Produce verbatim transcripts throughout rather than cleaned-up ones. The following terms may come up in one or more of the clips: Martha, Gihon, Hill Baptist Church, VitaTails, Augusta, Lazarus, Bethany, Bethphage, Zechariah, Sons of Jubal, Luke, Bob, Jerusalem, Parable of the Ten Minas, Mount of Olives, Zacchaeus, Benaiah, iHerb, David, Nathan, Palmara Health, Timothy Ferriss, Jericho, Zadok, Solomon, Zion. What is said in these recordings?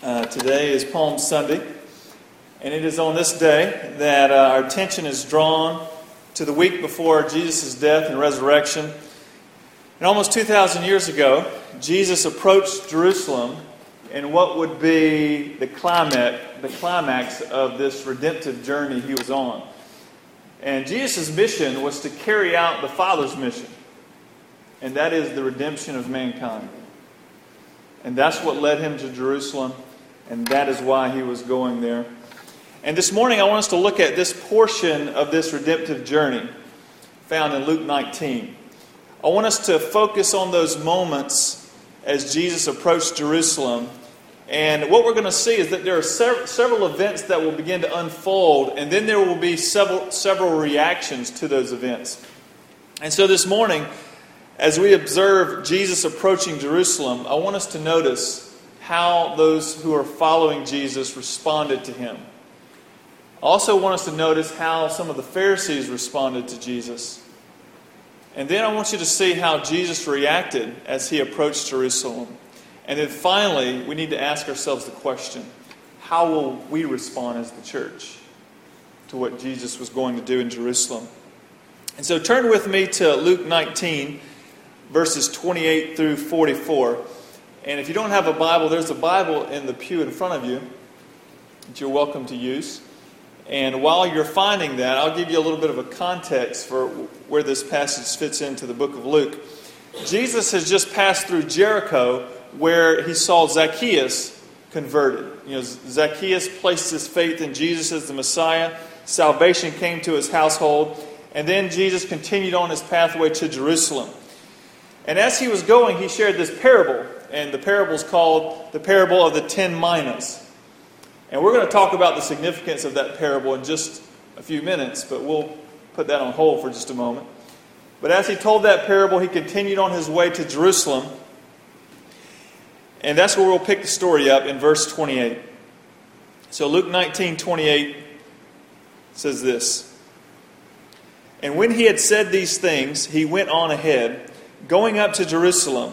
Uh, today is Palm Sunday, and it is on this day that uh, our attention is drawn to the week before Jesus' death and resurrection. And almost two thousand years ago, Jesus approached Jerusalem in what would be the climax, the climax of this redemptive journey he was on. And Jesus' mission was to carry out the Father's mission, and that is the redemption of mankind. And that's what led him to Jerusalem. And that is why he was going there. And this morning I want us to look at this portion of this redemptive journey found in Luke nineteen. I want us to focus on those moments as Jesus approached Jerusalem. And what we're going to see is that there are several events that will begin to unfold. And then there will be several, several reactions to those events. And so this morning, as we observe Jesus approaching Jerusalem, I want us to notice how those who are following Jesus responded to him. I also want us to notice how some of the Pharisees responded to Jesus. And then I want you to see how Jesus reacted as he approached Jerusalem. And then finally, we need to ask ourselves the question, how will we respond as the church to what Jesus was going to do in Jerusalem? And so turn with me to Luke nineteen, verses twenty-eight through forty-four. And if you don't have a Bible, there's a Bible in the pew in front of you that you're welcome to use. And while you're finding that, I'll give you a little bit of a context for where this passage fits into the book of Luke. Jesus has just passed through Jericho where he saw Zacchaeus converted. You know, Zacchaeus placed his faith in Jesus as the Messiah. Salvation came to his household. And then Jesus continued on his pathway to Jerusalem. And as he was going, he shared this parable. And the parable is called the Parable of the Ten Minas. And we're going to talk about the significance of that parable in just a few minutes. But we'll put that on hold for just a moment. But as he told that parable, he continued on his way to Jerusalem. And that's where we'll pick the story up in verse twenty-eight. So Luke nineteen twenty-eight says this. And when he had said these things, he went on ahead, going up to Jerusalem.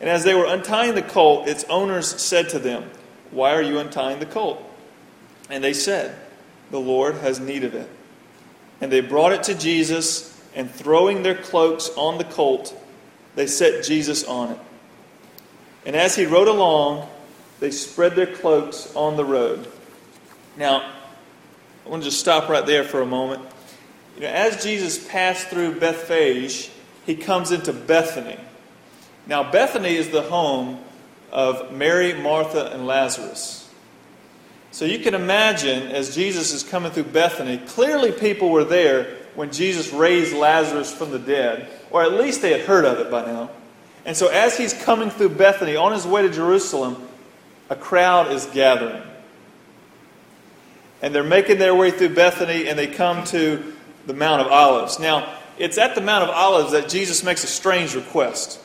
And as they were untying the colt, its owners said to them, Why are you untying the colt? And they said, The Lord has need of it. And they brought it to Jesus, and throwing their cloaks on the colt, they set Jesus on it. And as he rode along, they spread their cloaks on the road. Now, I want to just stop right there for a moment. You know, as Jesus passed through Bethphage, he comes into Bethany. Now, Bethany is the home of Mary, Martha, and Lazarus. So you can imagine, as Jesus is coming through Bethany, clearly people were there when Jesus raised Lazarus from the dead, or at least they had heard of it by now. And so as he's coming through Bethany, on his way to Jerusalem, a crowd is gathering. And they're making their way through Bethany, and they come to the Mount of Olives. Now, it's at the Mount of Olives that Jesus makes a strange request.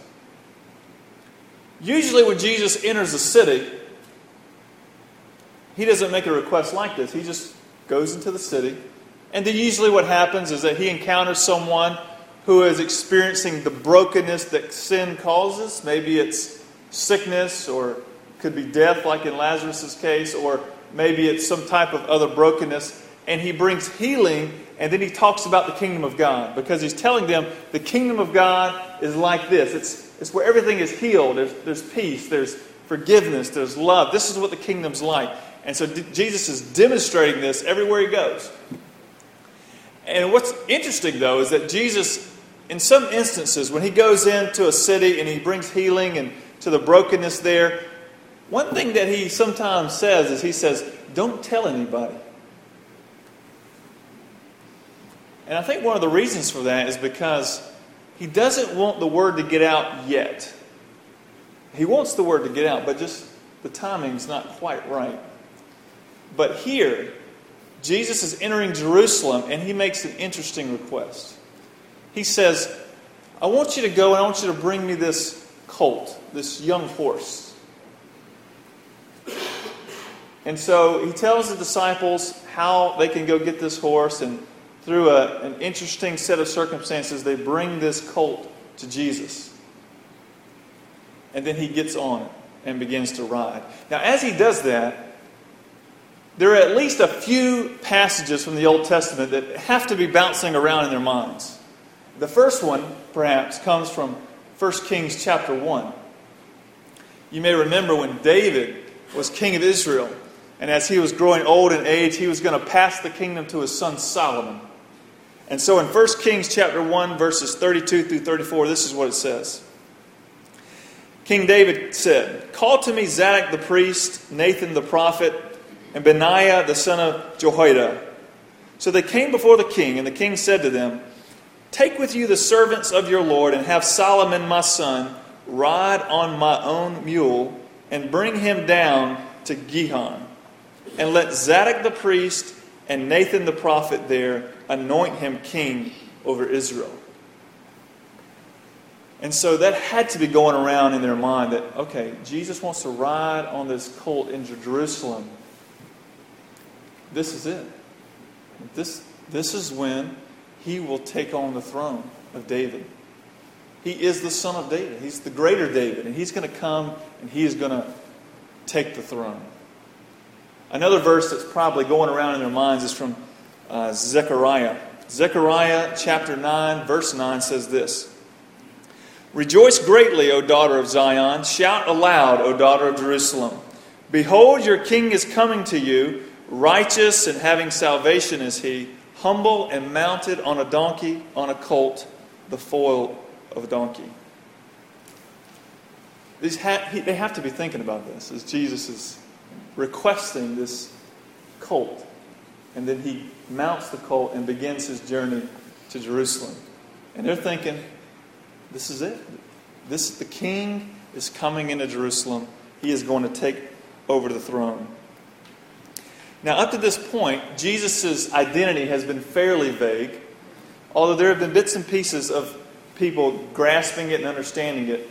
Usually when Jesus enters a city, he doesn't make a request like this. He just goes into the city. And then usually what happens is that he encounters someone who is experiencing the brokenness that sin causes. Maybe it's sickness, or could be death like in Lazarus' case, or maybe it's some type of other brokenness. And he brings healing, and then he talks about the kingdom of God, because he's telling them the kingdom of God is like this. It's, it's where everything is healed. There's, there's peace. There's forgiveness. There's love. This is what the kingdom's like. And so d- Jesus is demonstrating this everywhere he goes. And what's interesting, though, is that Jesus, in some instances, when he goes into a city and he brings healing and to the brokenness there, one thing that he sometimes says is he says, don't tell anybody. And I think one of the reasons for that is because he doesn't want the word to get out yet. He wants the word to get out, but just the timing's not quite right. But here, Jesus is entering Jerusalem, and he makes an interesting request. He says, I want you to go and I want you to bring me this colt, this young horse. And so he tells the disciples how they can go get this horse, and through a, an interesting set of circumstances, they bring this colt to Jesus. And then he gets on it and begins to ride. Now, as he does that, there are at least a few passages from the Old Testament that have to be bouncing around in their minds. The first one, perhaps, comes from First Kings chapter one. You may remember when David was king of Israel, and as he was growing old in age, he was going to pass the kingdom to his son Solomon. And so in First Kings chapter one, verses thirty-two through thirty-four, this is what it says. King David said, Call to me Zadok the priest, Nathan the prophet, and Benaiah the son of Jehoiada. So they came before the king, and the king said to them, Take with you the servants of your Lord, and have Solomon my son ride on my own mule, and bring him down to Gihon. And let Zadok the priest and Nathan the prophet there anoint him king over Israel. And so that had to be going around in their mind that, okay, Jesus wants to ride on this colt into Jerusalem. This is it. This, this is when he will take on the throne of David. He is the son of David. He's the greater David. And he's going to come and he is going to take the throne. Another verse that's probably going around in their minds is from uh, Zechariah. Zechariah chapter nine, verse nine says this. Rejoice greatly, O daughter of Zion. Shout aloud, O daughter of Jerusalem. Behold, your king is coming to you. Righteous and having salvation is he. Humble and mounted on a donkey, on a colt, the foal of a donkey. These ha- he, they have to be thinking about this as Jesus is requesting this colt. And then he mounts the colt and begins his journey to Jerusalem. And they're thinking, this is it. This, the king is coming into Jerusalem. He is going to take over the throne. Now, up to this point, Jesus' identity has been fairly vague, although there have been bits and pieces of people grasping it and understanding it.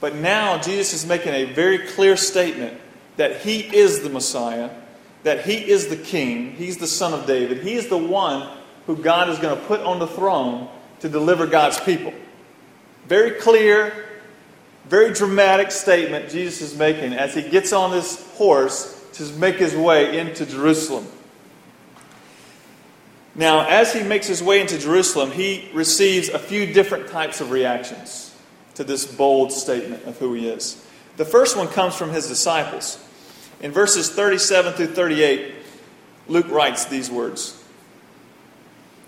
But now Jesus is making a very clear statement that he is the Messiah, that he is the king, he's the son of David, he is the one who God is going to put on the throne to deliver God's people. Very clear, very dramatic statement Jesus is making as he gets on this horse to make his way into Jerusalem. Now, as he makes his way into Jerusalem, he receives a few different types of reactions to this bold statement of who he is. The first one comes from his disciples. In verses thirty-seven through thirty-eight, Luke writes these words.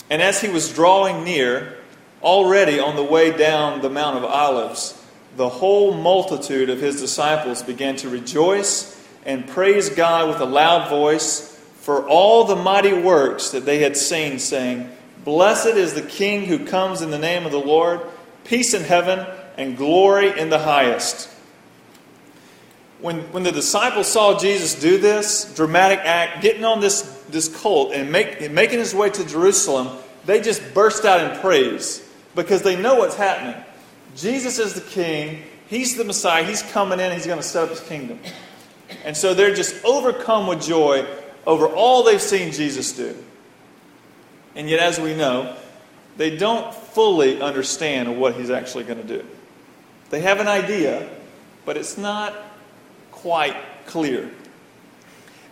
And as he was drawing near, already on the way down the Mount of Olives, the whole multitude of his disciples began to rejoice and praise God with a loud voice for all the mighty works that they had seen, saying, Blessed is the King who comes in the name of the Lord, peace in heaven and glory in the highest. When, when the disciples saw Jesus do this dramatic act, getting on this, this colt and make, and making his way to Jerusalem, they just burst out in praise. Because they know what's happening. Jesus is the king. He's the Messiah. He's coming in. He's going to set up his kingdom. And so they're just overcome with joy over all they've seen Jesus do. And yet, as we know, they don't fully understand what he's actually going to do. They have an idea, but it's not quite clear.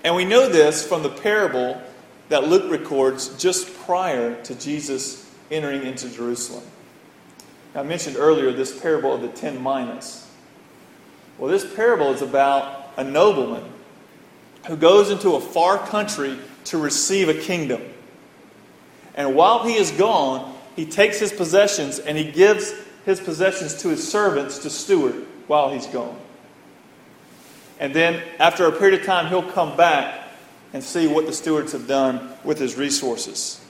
And we know this from the parable that Luke records just prior to Jesus entering into Jerusalem. Now, I mentioned earlier this parable of the Ten Minas. Well, this parable is about a nobleman who goes into a far country to receive a kingdom. And while he is gone, he takes his possessions and he gives his possessions to his servants to steward while he's gone. And then after a period of time, he'll come back and see what the stewards have done with his resources.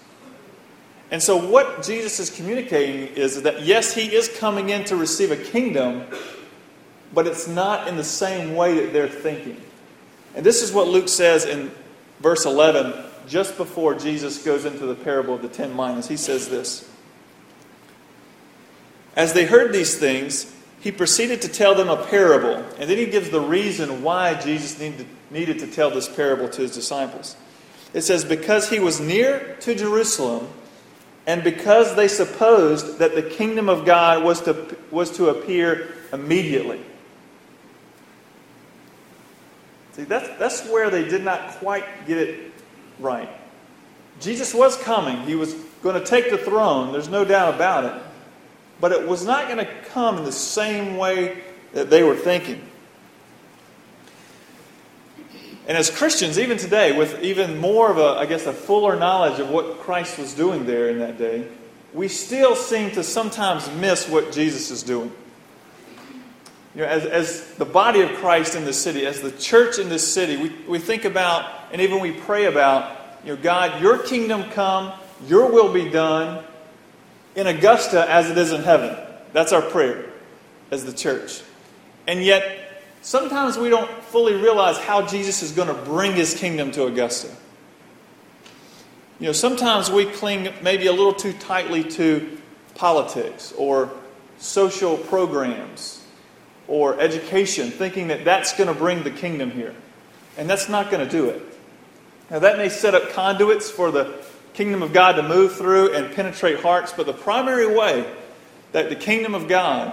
And so what Jesus is communicating is that yes, he is coming in to receive a kingdom, but it's not in the same way that they're thinking. And this is what Luke says in verse eleven, just before Jesus goes into the parable of the ten minas. He says this. As they heard these things, he proceeded to tell them a parable. And then he gives the reason why Jesus needed, needed to tell this parable to his disciples. It says, because he was near to Jerusalem, and because they supposed that the kingdom of God was to, was to appear immediately. See, that's, that's where they did not quite get it right. Jesus was coming. He was going to take the throne. There's no doubt about it. But it was not going to come in the same way that they were thinking. And as Christians, even today, with even more of a, I guess, a fuller knowledge of what Christ was doing there in that day, we still seem to sometimes miss what Jesus is doing. You know, as, as the body of Christ in this city, as the church in this city, we, we think about, and even we pray about, you know, God, your kingdom come, your will be done in Augusta as it is in heaven. That's our prayer as the church. And yet, sometimes we don't fully realize how Jesus is going to bring his kingdom to Augusta. You know, sometimes we cling maybe a little too tightly to politics or social programs or education, thinking that that's going to bring the kingdom here. And that's not going to do it. Now, that may set up conduits for the kingdom of God to move through and penetrate hearts, but the primary way that the kingdom of God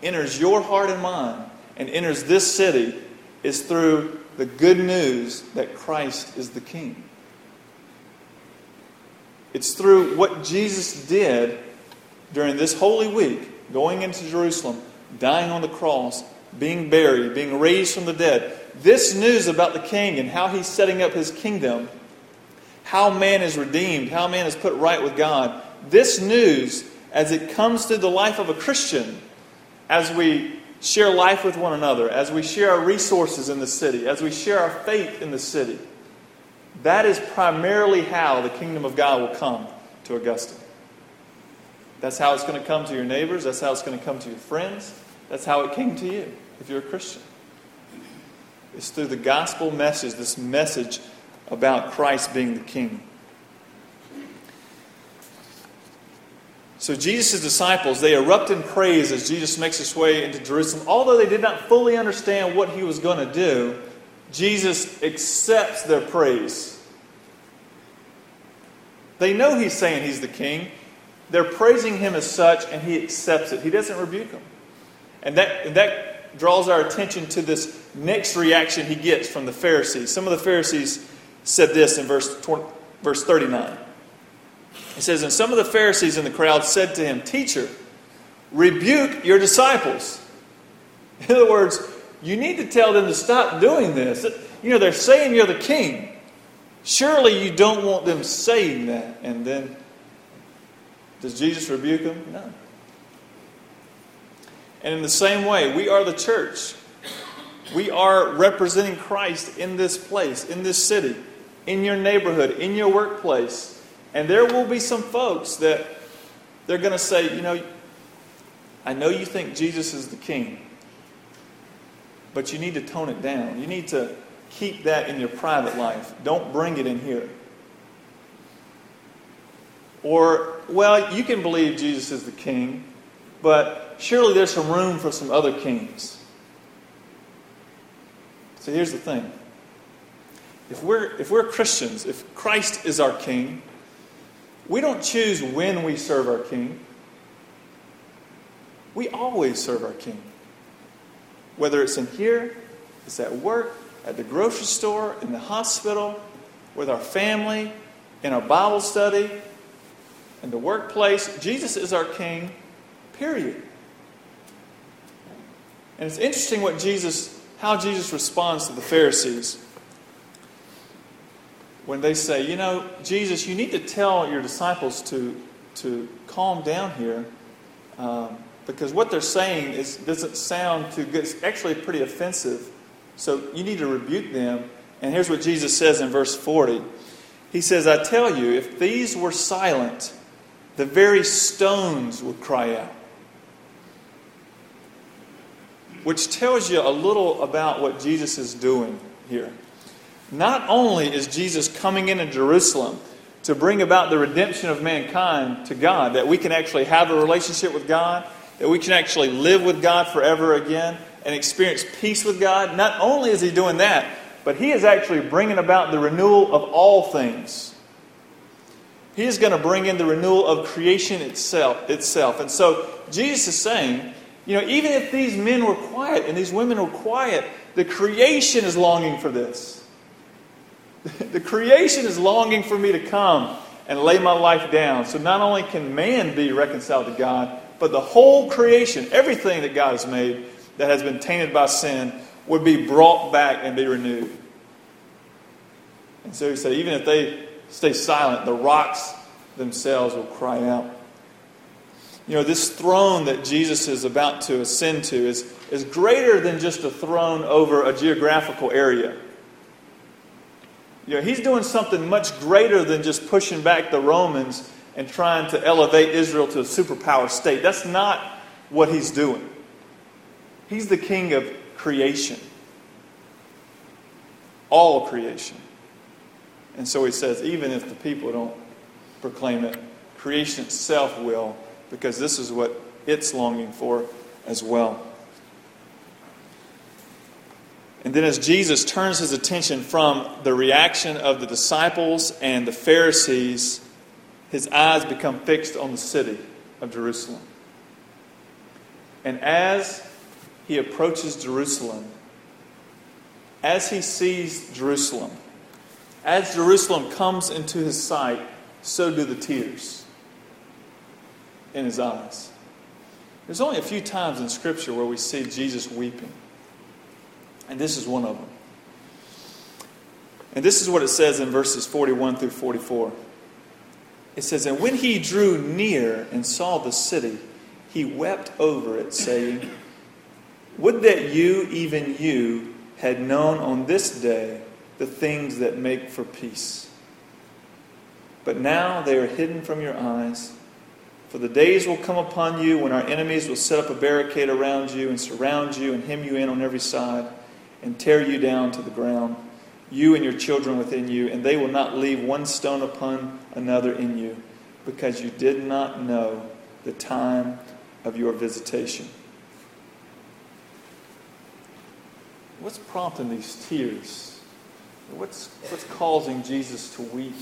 enters your heart and mind and enters this city is through the good news that Christ is the King. It's through what Jesus did during this Holy Week, going into Jerusalem, dying on the cross, being buried, being raised from the dead. This news about the King and how he's setting up his kingdom, how man is redeemed, how man is put right with God. This news, as it comes through the life of a Christian, as we share life with one another, as we share our resources in the city, as we share our faith in the city. That is primarily how the kingdom of God will come to Augusta. That's how it's going to come to your neighbors. That's how it's going to come to your friends. That's how it came to you if you're a Christian. It's through the gospel message, this message about Christ being the King. So Jesus' disciples, they erupt in praise as Jesus makes his way into Jerusalem. Although they did not fully understand what he was going to do, Jesus accepts their praise. They know he's saying he's the King. They're praising him as such, and he accepts it. He doesn't rebuke them. And that, and that draws our attention to this next reaction he gets from the Pharisees. Some of the Pharisees said this in verse, twenty, verse thirty-nine. It says, and some of the Pharisees in the crowd said to him, Teacher, rebuke your disciples. In other words, you need to tell them to stop doing this. You know, they're saying you're the King. Surely you don't want them saying that. And then, does Jesus rebuke them? No. And in the same way, we are the church. We are representing Christ in this place, in this city, in your neighborhood, in your workplace. And there will be some folks that they're going to say, you know, I know you think Jesus is the King, but you need to tone it down. You need to keep that in your private life. Don't bring it in here. Or, well, you can believe Jesus is the King, but surely there's some room for some other kings. So here's the thing. If we're, if we're Christians, if Christ is our King, we don't choose when we serve our King. We always serve our King. Whether it's in here, it's at work, at the grocery store, in the hospital, with our family, in our Bible study, in the workplace. Jesus is our King, period. And it's interesting what Jesus, how Jesus responds to the Pharisees. When they say, you know, Jesus, you need to tell your disciples to, to calm down here. Um, because what they're saying is doesn't sound too good. It's actually pretty offensive. So you need to rebuke them. And here's what Jesus says in verse forty. He says, I tell you, if these were silent, the very stones would cry out. which tells you a little about what Jesus is doing here. Not only is Jesus coming into Jerusalem to bring about the redemption of mankind to God, that we can actually have a relationship with God, that we can actually live with God forever again and experience peace with God. Not only is he doing that, but he is actually bringing about the renewal of all things. He is going to bring in the renewal of creation itself. itself. And so Jesus is saying, you know, even if these men were quiet and these women were quiet, the creation is longing for this. The creation is longing for me to come and lay my life down. So not only can man be reconciled to God, but the whole creation, everything that God has made that has been tainted by sin, would be brought back and be renewed. And so he said, even if they stay silent, the rocks themselves will cry out. You know, this throne that Jesus is about to ascend to is, is greater than just a throne over a geographical area. You know, he's doing something much greater than just pushing back the Romans and trying to elevate Israel to a superpower state. That's not what he's doing. He's the king of creation. All creation. And so he says, even if the people don't proclaim it, creation itself will, because this is what it's longing for as well. And then as Jesus turns his attention from the reaction of the disciples and the Pharisees, his eyes become fixed on the city of Jerusalem. And as he approaches Jerusalem, as he sees Jerusalem, as Jerusalem comes into his sight, so do the tears in his eyes. There's only a few times in Scripture where we see Jesus weeping. And this is one of them. And this is what it says in verses forty-one through forty-four. It says, "And when he drew near and saw the city, he wept over it, saying, 'Would that you, even you, had known on this day the things that make for peace. But now they are hidden from your eyes. For the days will come upon you when our enemies will set up a barricade around you and surround you and hem you in on every side, and tear you down to the ground, you and your children within you, and they will not leave one stone upon another in you, because you did not know the time of your visitation.'" What's prompting these tears? What's, what's causing Jesus to weep?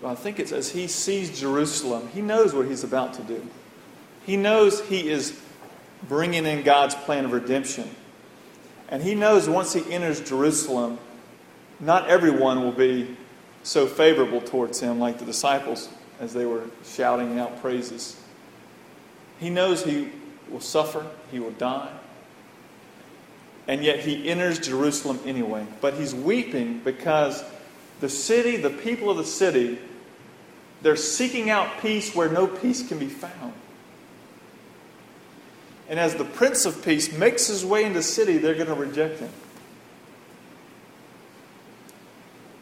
Well, I think it's as he sees Jerusalem, he knows what he's about to do. He knows he is bringing in God's plan of redemption. And he knows once he enters Jerusalem, not everyone will be so favorable towards him like the disciples as they were shouting out praises. He knows he will suffer, he will die. And yet he enters Jerusalem anyway. But he's weeping because the city, the people of the city, they're seeking out peace where no peace can be found. And as the Prince of Peace makes his way into the city, they're going to reject him.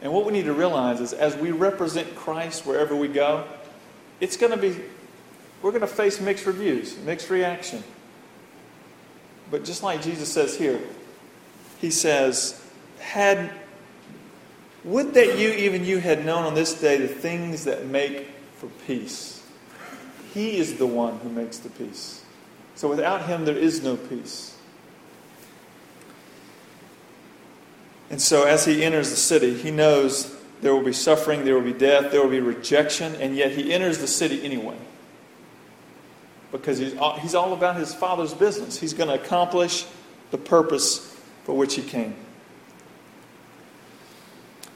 And what we need to realize is as we represent Christ wherever we go, it's going to be, we're going to face mixed reviews, mixed reaction. But just like Jesus says here, he says, "Had would that you, even you, had known on this day the things that make for peace." He is the one who makes the peace. So without him, there is no peace. And so as he enters the city, he knows there will be suffering, there will be death, there will be rejection, and yet he enters the city anyway. Because he's all, he's all about his Father's business. He's going to accomplish the purpose for which he came.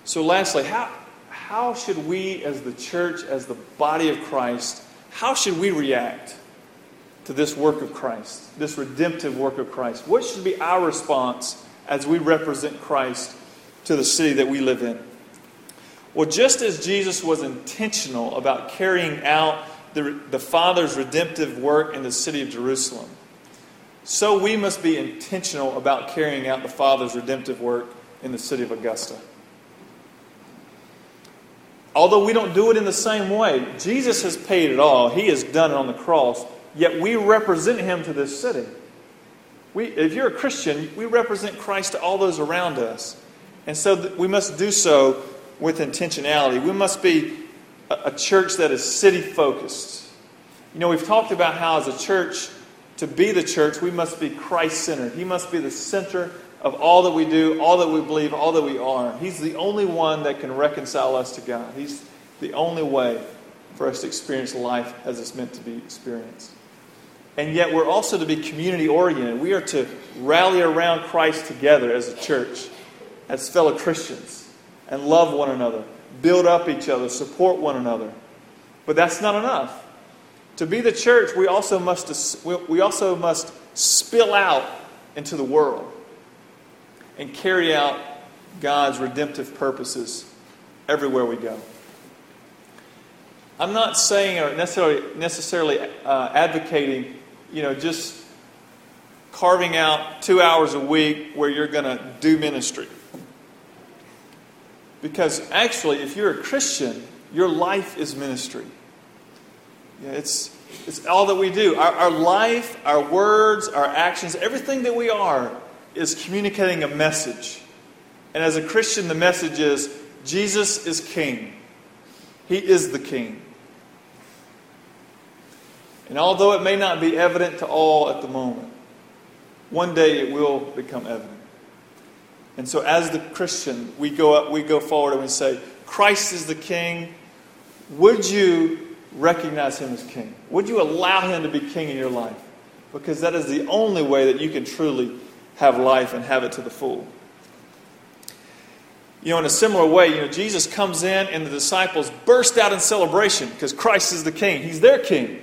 So lastly, how, how should we as the church, as the body of Christ, how should we react to this work of Christ, this redemptive work of Christ? What should be our response as we represent Christ to the city that we live in? Well, just as Jesus was intentional about carrying out the, the Father's redemptive work in the city of Jerusalem, so we must be intentional about carrying out the Father's redemptive work in the city of Augusta. Although we don't do it in the same way, Jesus has paid it all. He has done it on the cross. Yet we represent him to this city. We, if you're a Christian, we represent Christ to all those around us. And so th- we must do so with intentionality. We must be a, a church that is city-focused. You know, we've talked about how as a church, to be the church, we must be Christ-centered. He must be the center of all that we do, all that we believe, all that we are. He's the only one that can reconcile us to God. He's the only way for us to experience life as it's meant to be experienced. And yet we're also to be community-oriented. We are to rally around Christ together as a church, as fellow Christians, and love one another, build up each other, support one another. But that's not enough. To be the church, we also must we also must spill out into the world and carry out God's redemptive purposes everywhere we go. I'm not saying or necessarily necessarily uh, advocating, you know, just carving out two hours a week where you're going to do ministry. Because actually, if you're a Christian, your life is ministry. Yeah, it's it's all that we do. Our, our life, our words, our actions, everything that we are is communicating a message. And as a Christian, the message is Jesus is King. He is the King. And although it may not be evident to all at the moment, one day it will become evident. And so as the Christian, we go up, we go forward and we say, Christ is the King. Would you recognize Him as King? Would you allow Him to be King in your life? Because that is the only way that you can truly have life and have it to the full. You know, in a similar way, you know, Jesus comes in and the disciples burst out in celebration because Christ is the King. He's their King.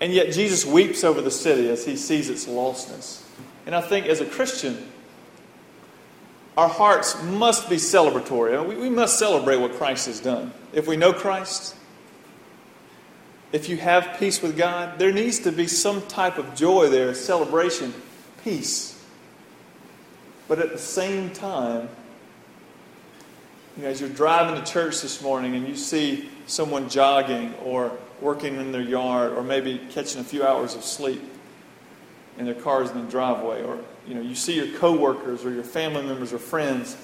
And yet Jesus weeps over the city as He sees its lostness. And I think as a Christian, our hearts must be celebratory. We, we must celebrate what Christ has done. If we know Christ, if you have peace with God, there needs to be some type of joy there, celebration, peace. But at the same time, you know, as you're driving to church this morning and you see someone jogging or working in their yard or maybe catching a few hours of sleep in their cars in the driveway, or you know, you see your coworkers or your family members or friends,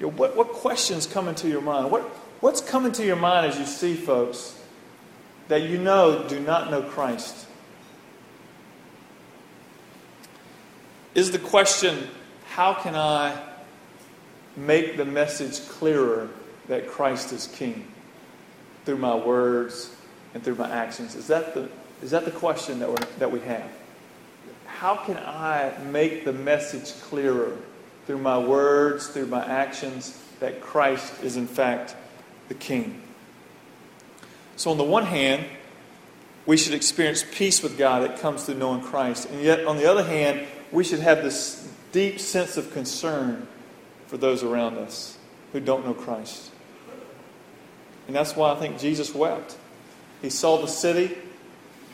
you know, what, what questions come into your mind? What what's coming to your mind as you see folks that you know do not know Christ? Is the question, how can I make the message clearer that Christ is King through my words and through my actions? Is that the is that the question that we that we have? How can I make the message clearer through my words, through my actions, that Christ is in fact the King? So on the one hand, we should experience peace with God that comes through knowing Christ. And yet on the other hand, we should have this deep sense of concern for those around us who don't know Christ. And that's why I think Jesus wept. He saw the city.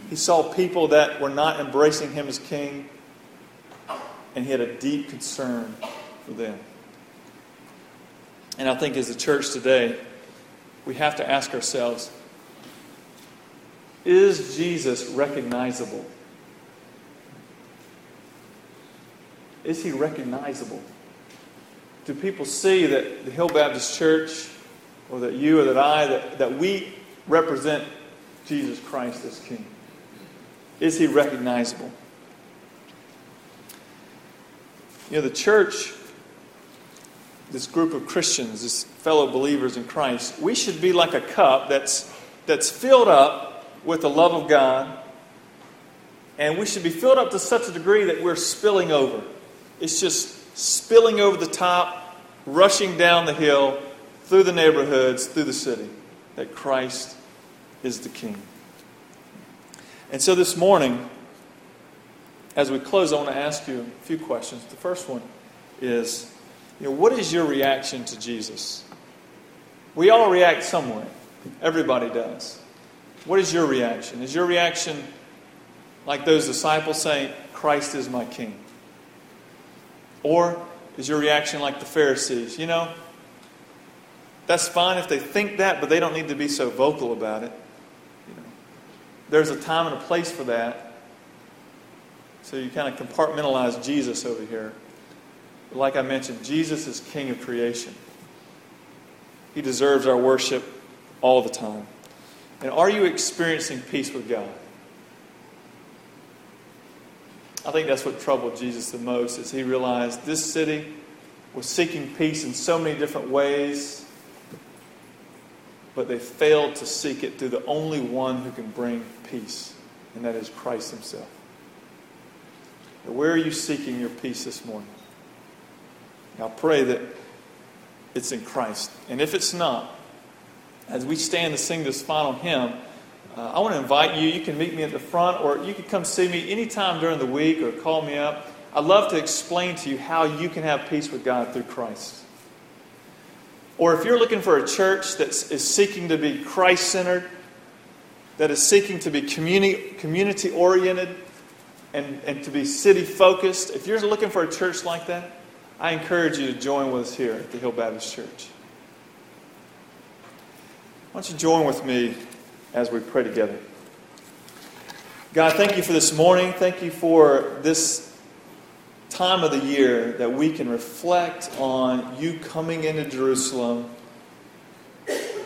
He saw people that were not embracing Him as King. And He had a deep concern for them. And I think as a church today, we have to ask ourselves, is Jesus recognizable? Is He recognizable? Do people see that the Hill Baptist Church, or that you or that I, that, that we represent Jesus Christ as King? Is He recognizable? You know, the church, this group of Christians, this fellow believers in Christ, we should be like a cup that's that's filled up with the love of God, and we should be filled up to such a degree that we're spilling over. It's just spilling over the top, rushing down the hill, through the neighborhoods, through the city, that Christ is the King. And so this morning, as we close, I want to ask you a few questions. The first one is, you know, what is your reaction to Jesus? We all react some way. Everybody does. What is your reaction? Is your reaction like those disciples saying, Christ is my King? Or is your reaction like the Pharisees? You know, that's fine if they think that, but they don't need to be so vocal about it. You know, there's a time and a place for that. So you kind of compartmentalize Jesus over here. But like I mentioned, Jesus is King of creation. He deserves our worship all the time. And are you experiencing peace with God? I think that's what troubled Jesus the most, is he realized this city was seeking peace in so many different ways, but they failed to seek it through the only one who can bring peace, and that is Christ himself. Where are you seeking your peace this morning? I pray that it's in Christ. And if it's not, as we stand to sing this final hymn, uh, I want to invite you. You can meet me at the front, or you can come see me anytime during the week, or call me up. I'd love to explain to you how you can have peace with God through Christ. Or if you're looking for a church that is seeking to be Christ-centered, that is seeking to be communi- community-oriented, and, and to be city-focused, if you're looking for a church like that, I encourage you to join with us here at the Hill Baptist Church. Why don't you join with me as we pray together? God, thank you for this morning. Thank you for this time of the year that we can reflect on you coming into Jerusalem,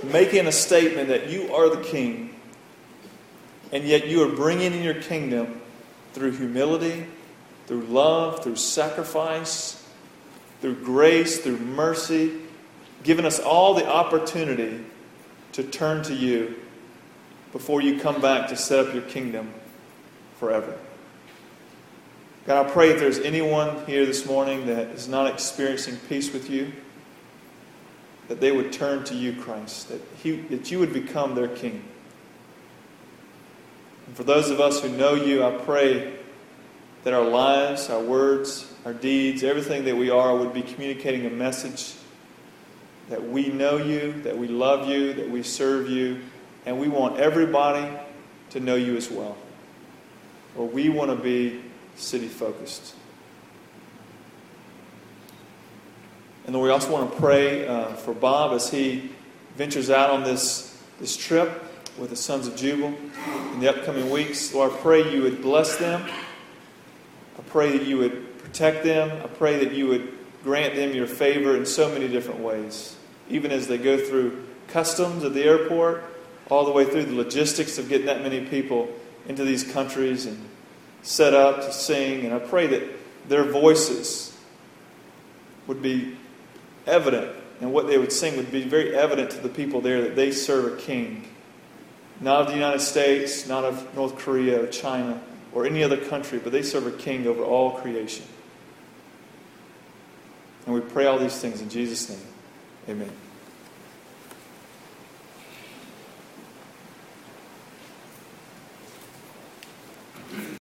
making a statement that you are the King, and yet you are bringing in your kingdom through humility, through love, through sacrifice, through grace, through mercy, giving us all the opportunity to turn to you before you come back to set up your kingdom forever. God, I pray if there's anyone here this morning that is not experiencing peace with you, that they would turn to you, Christ, that, he, that you would become their King. And for those of us who know you, I pray that our lives, our words, our deeds, everything that we are would be communicating a message that we know you, that we love you, that we serve you, and we want everybody to know you as well. Or we want to be city-focused. And then we also want to pray uh, for Bob as he ventures out on this, this trip with the Sons of Jubal in the upcoming weeks. Lord, I pray you would bless them. I pray that you would protect them. I pray that you would grant them your favor in so many different ways. Even as they go through customs at the airport, all the way through the logistics of getting that many people into these countries and set up to sing. And I pray that their voices would be evident, and what they would sing would be very evident to the people there that they serve a King. Not of the United States, not of North Korea or China, or any other country, but they serve a King over all creation. And we pray all these things in Jesus' name. Amen.